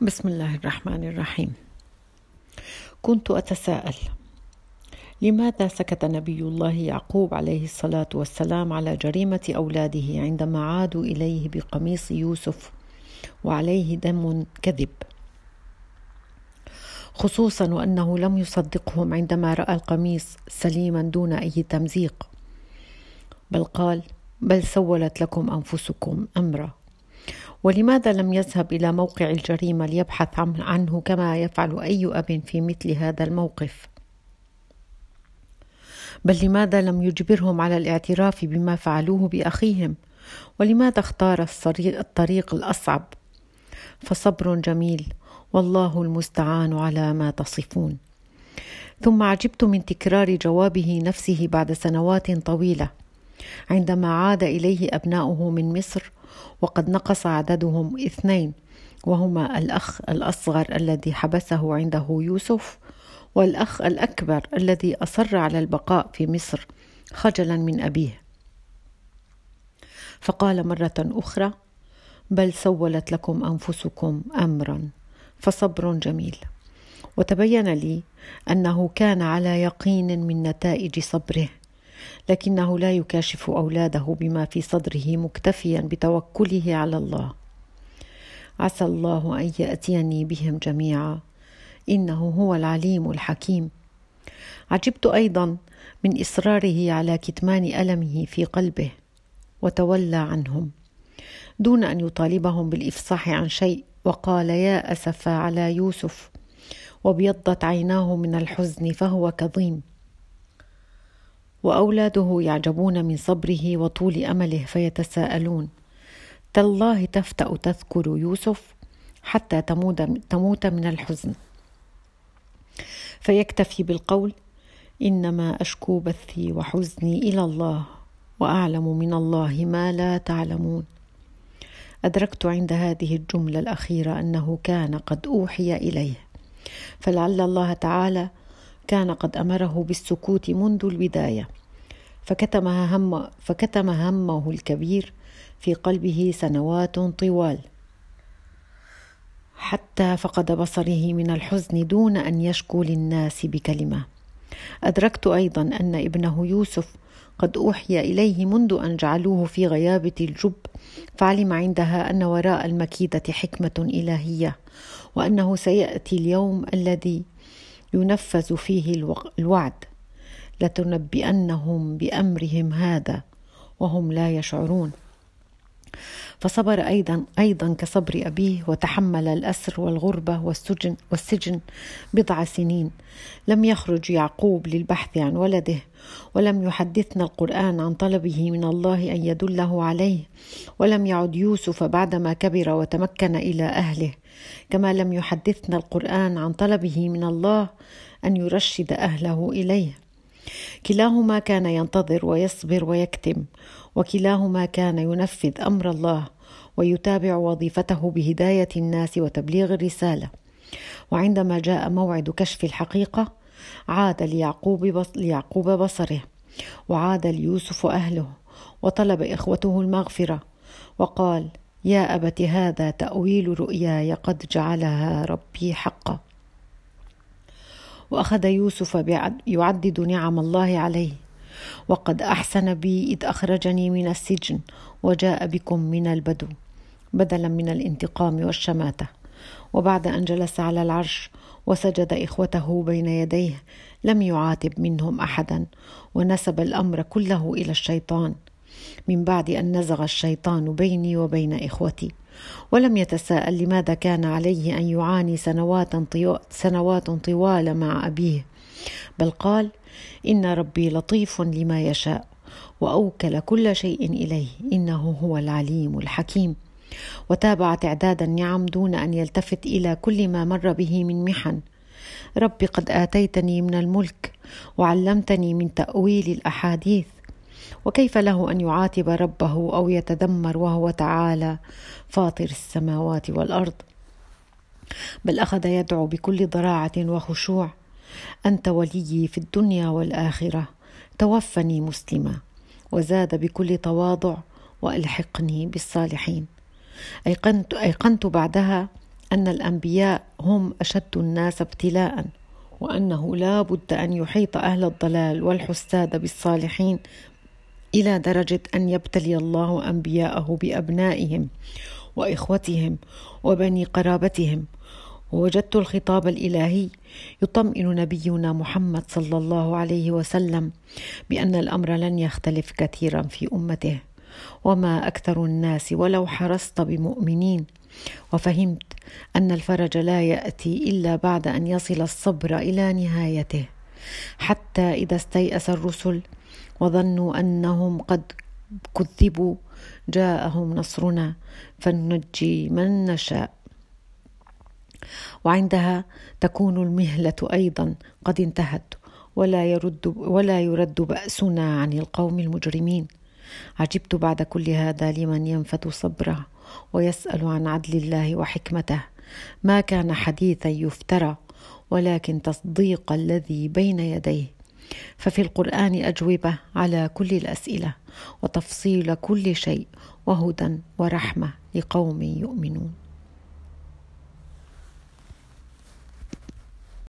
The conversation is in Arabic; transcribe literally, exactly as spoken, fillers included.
بسم الله الرحمن الرحيم. كنت أتساءل لماذا سكت نبي الله يعقوب عليه الصلاة والسلام على جريمة أولاده عندما عادوا إليه بقميص يوسف وعليه دم كذب، خصوصا وأنه لم يصدقهم عندما رأى القميص سليما دون أي تمزيق، بل قال بل سولت لكم أنفسكم أمرا. ولماذا لم يذهب إلى موقع الجريمة ليبحث عنه كما يفعل أي أب في مثل هذا الموقف؟ بل لماذا لم يجبرهم على الاعتراف بما فعلوه بأخيهم؟ ولماذا اختار الطريق الأصعب؟ فصبر جميل، والله المستعان على ما تصفون. ثم عجبت من تكرار جوابه نفسه بعد سنوات طويلة عندما عاد إليه أبناؤه من مصر وقد نقص عددهم اثنين، وهما الأخ الأصغر الذي حبسه عنده يوسف، والأخ الأكبر الذي أصر على البقاء في مصر خجلا من أبيه. فقال مرة أخرى بل سولت لكم أنفسكم أمرا، فصبر جميل. وتبين لي أنه كان على يقين من نتائج صبره، لكنه لا يكاشف أولاده بما في صدره مكتفيا بتوكله على الله. عسى الله أن يأتيني بهم جميعا، إنه هو العليم الحكيم. عجبت أيضا من إصراره على كتمان ألمه في قلبه، وتولى عنهم دون أن يطالبهم بالإفصاح عن شيء، وقال يا أسفا على يوسف وابيضت عيناه من الحزن فهو كظيم. وأولاده يعجبون من صبره وطول أمله، فيتساءلون تالله تفتأ تذكر يوسف حتى تموت من الحزن، فيكتفي بالقول إنما أشكو بثي وحزني إلى الله وأعلم من الله ما لا تعلمون. أدركت عند هذه الجملة الأخيرة أنه كان قد أوحي إليه، فلعل الله تعالى كان قد أمره بالسكوت منذ البداية، فكتم هم فكتم همه الكبير في قلبه سنوات طوال حتى فقد بصره من الحزن دون أن يشكو للناس بكلمة. أدركت أيضا أن ابنه يوسف قد أوحي إليه منذ أن جعلوه في غيابة الجب، فعلم عندها أن وراء المكيدة حكمة إلهية، وأنه سيأتي اليوم الذي ينفذ فيه الوعد لتنبئنهم بأمرهم هذا وهم لا يشعرون. فصبر أيضا أيضا كصبر أبيه، وتحمل الأسر والغربة والسجن والسجن بضع سنين. لم يخرج يعقوب للبحث عن ولده، ولم يحدثنا القرآن عن طلبه من الله أن يدله عليه، ولم يعد يوسف بعدما كبر وتمكن إلى أهله، كما لم يحدثنا القرآن عن طلبه من الله أن يرشد أهله إليه. كلاهما كان ينتظر ويصبر ويكتم، وكلاهما كان ينفذ أمر الله ويتابع وظيفته بهداية الناس وتبليغ الرسالة. وعندما جاء موعد كشف الحقيقة عاد ليعقوب, بص... ليعقوب بصره، وعاد ليوسف أهله، وطلب إخوته المغفرة وقال يا أبت هذا تأويل رؤياي قد جعلها ربي حقا. وأخذ يوسف يعدد نعم الله عليه، وقد أحسن بي إذ أخرجني من السجن وجاء بكم من البدو، بدلا من الانتقام والشماتة. وبعد أن جلس على العرش وسجد إخوته بين يديه لم يعاتب منهم أحدا، ونسب الأمر كله إلى الشيطان من بعد أن نزغ الشيطان بيني وبين إخوتي. ولم يتساءل لماذا كان عليه أن يعاني سنوات سنوات طوال مع أبيه، بل قال إن ربي لطيف لما يشاء، وأوكل كل شيء إليه، إنه هو العليم الحكيم. وتابع تعداد النعم دون أن يلتفت إلى كل ما مر به من محن. ربي قد آتيتني من الملك وعلمتني من تأويل الأحاديث. وكيف له أن يعاتب ربه أو يتذمر وهو تعالى فاطر السماوات والأرض؟ بل أخذ يدعو بكل ضراعة وخشوع أنت وليي في الدنيا والآخرة توفني مسلما، وزاد بكل تواضع وألحقني بالصالحين. أيقنت, أيقنت بعدها أن الأنبياء هم أشد الناس ابتلاءً، وأنه لا بد أن يحيط أهل الضلال والحساد بالصالحين إلى درجة أن يبتلي الله أنبياءه بأبنائهم وإخوتهم وبني قرابتهم. ووجدت الخطاب الإلهي يطمئن نبينا محمد صلى الله عليه وسلم بأن الأمر لن يختلف كثيرا في أمته، وما أكثر الناس ولو حرصت بمؤمنين. وفهمت أن الفرج لا يأتي إلا بعد أن يصل الصبر إلى نهايته، حتى إذا استيأس الرسل وظنوا أنهم قد كذبوا جاءهم نصرنا فننجي من نشاء، وعندها تكون المهلة أيضا قد انتهت ولا يرد ولا يرد بأسنا عن القوم المجرمين. عجبت بعد كل هذا لمن ينفث صبره ويسأل عن عدل الله وحكمته. ما كان حديثا يفترى، ولكن تصديق الذي بين يديه. ففي القرآن أجوبة على كل الأسئلة وتفصيل كل شيء وهدى ورحمة لقوم يؤمنون.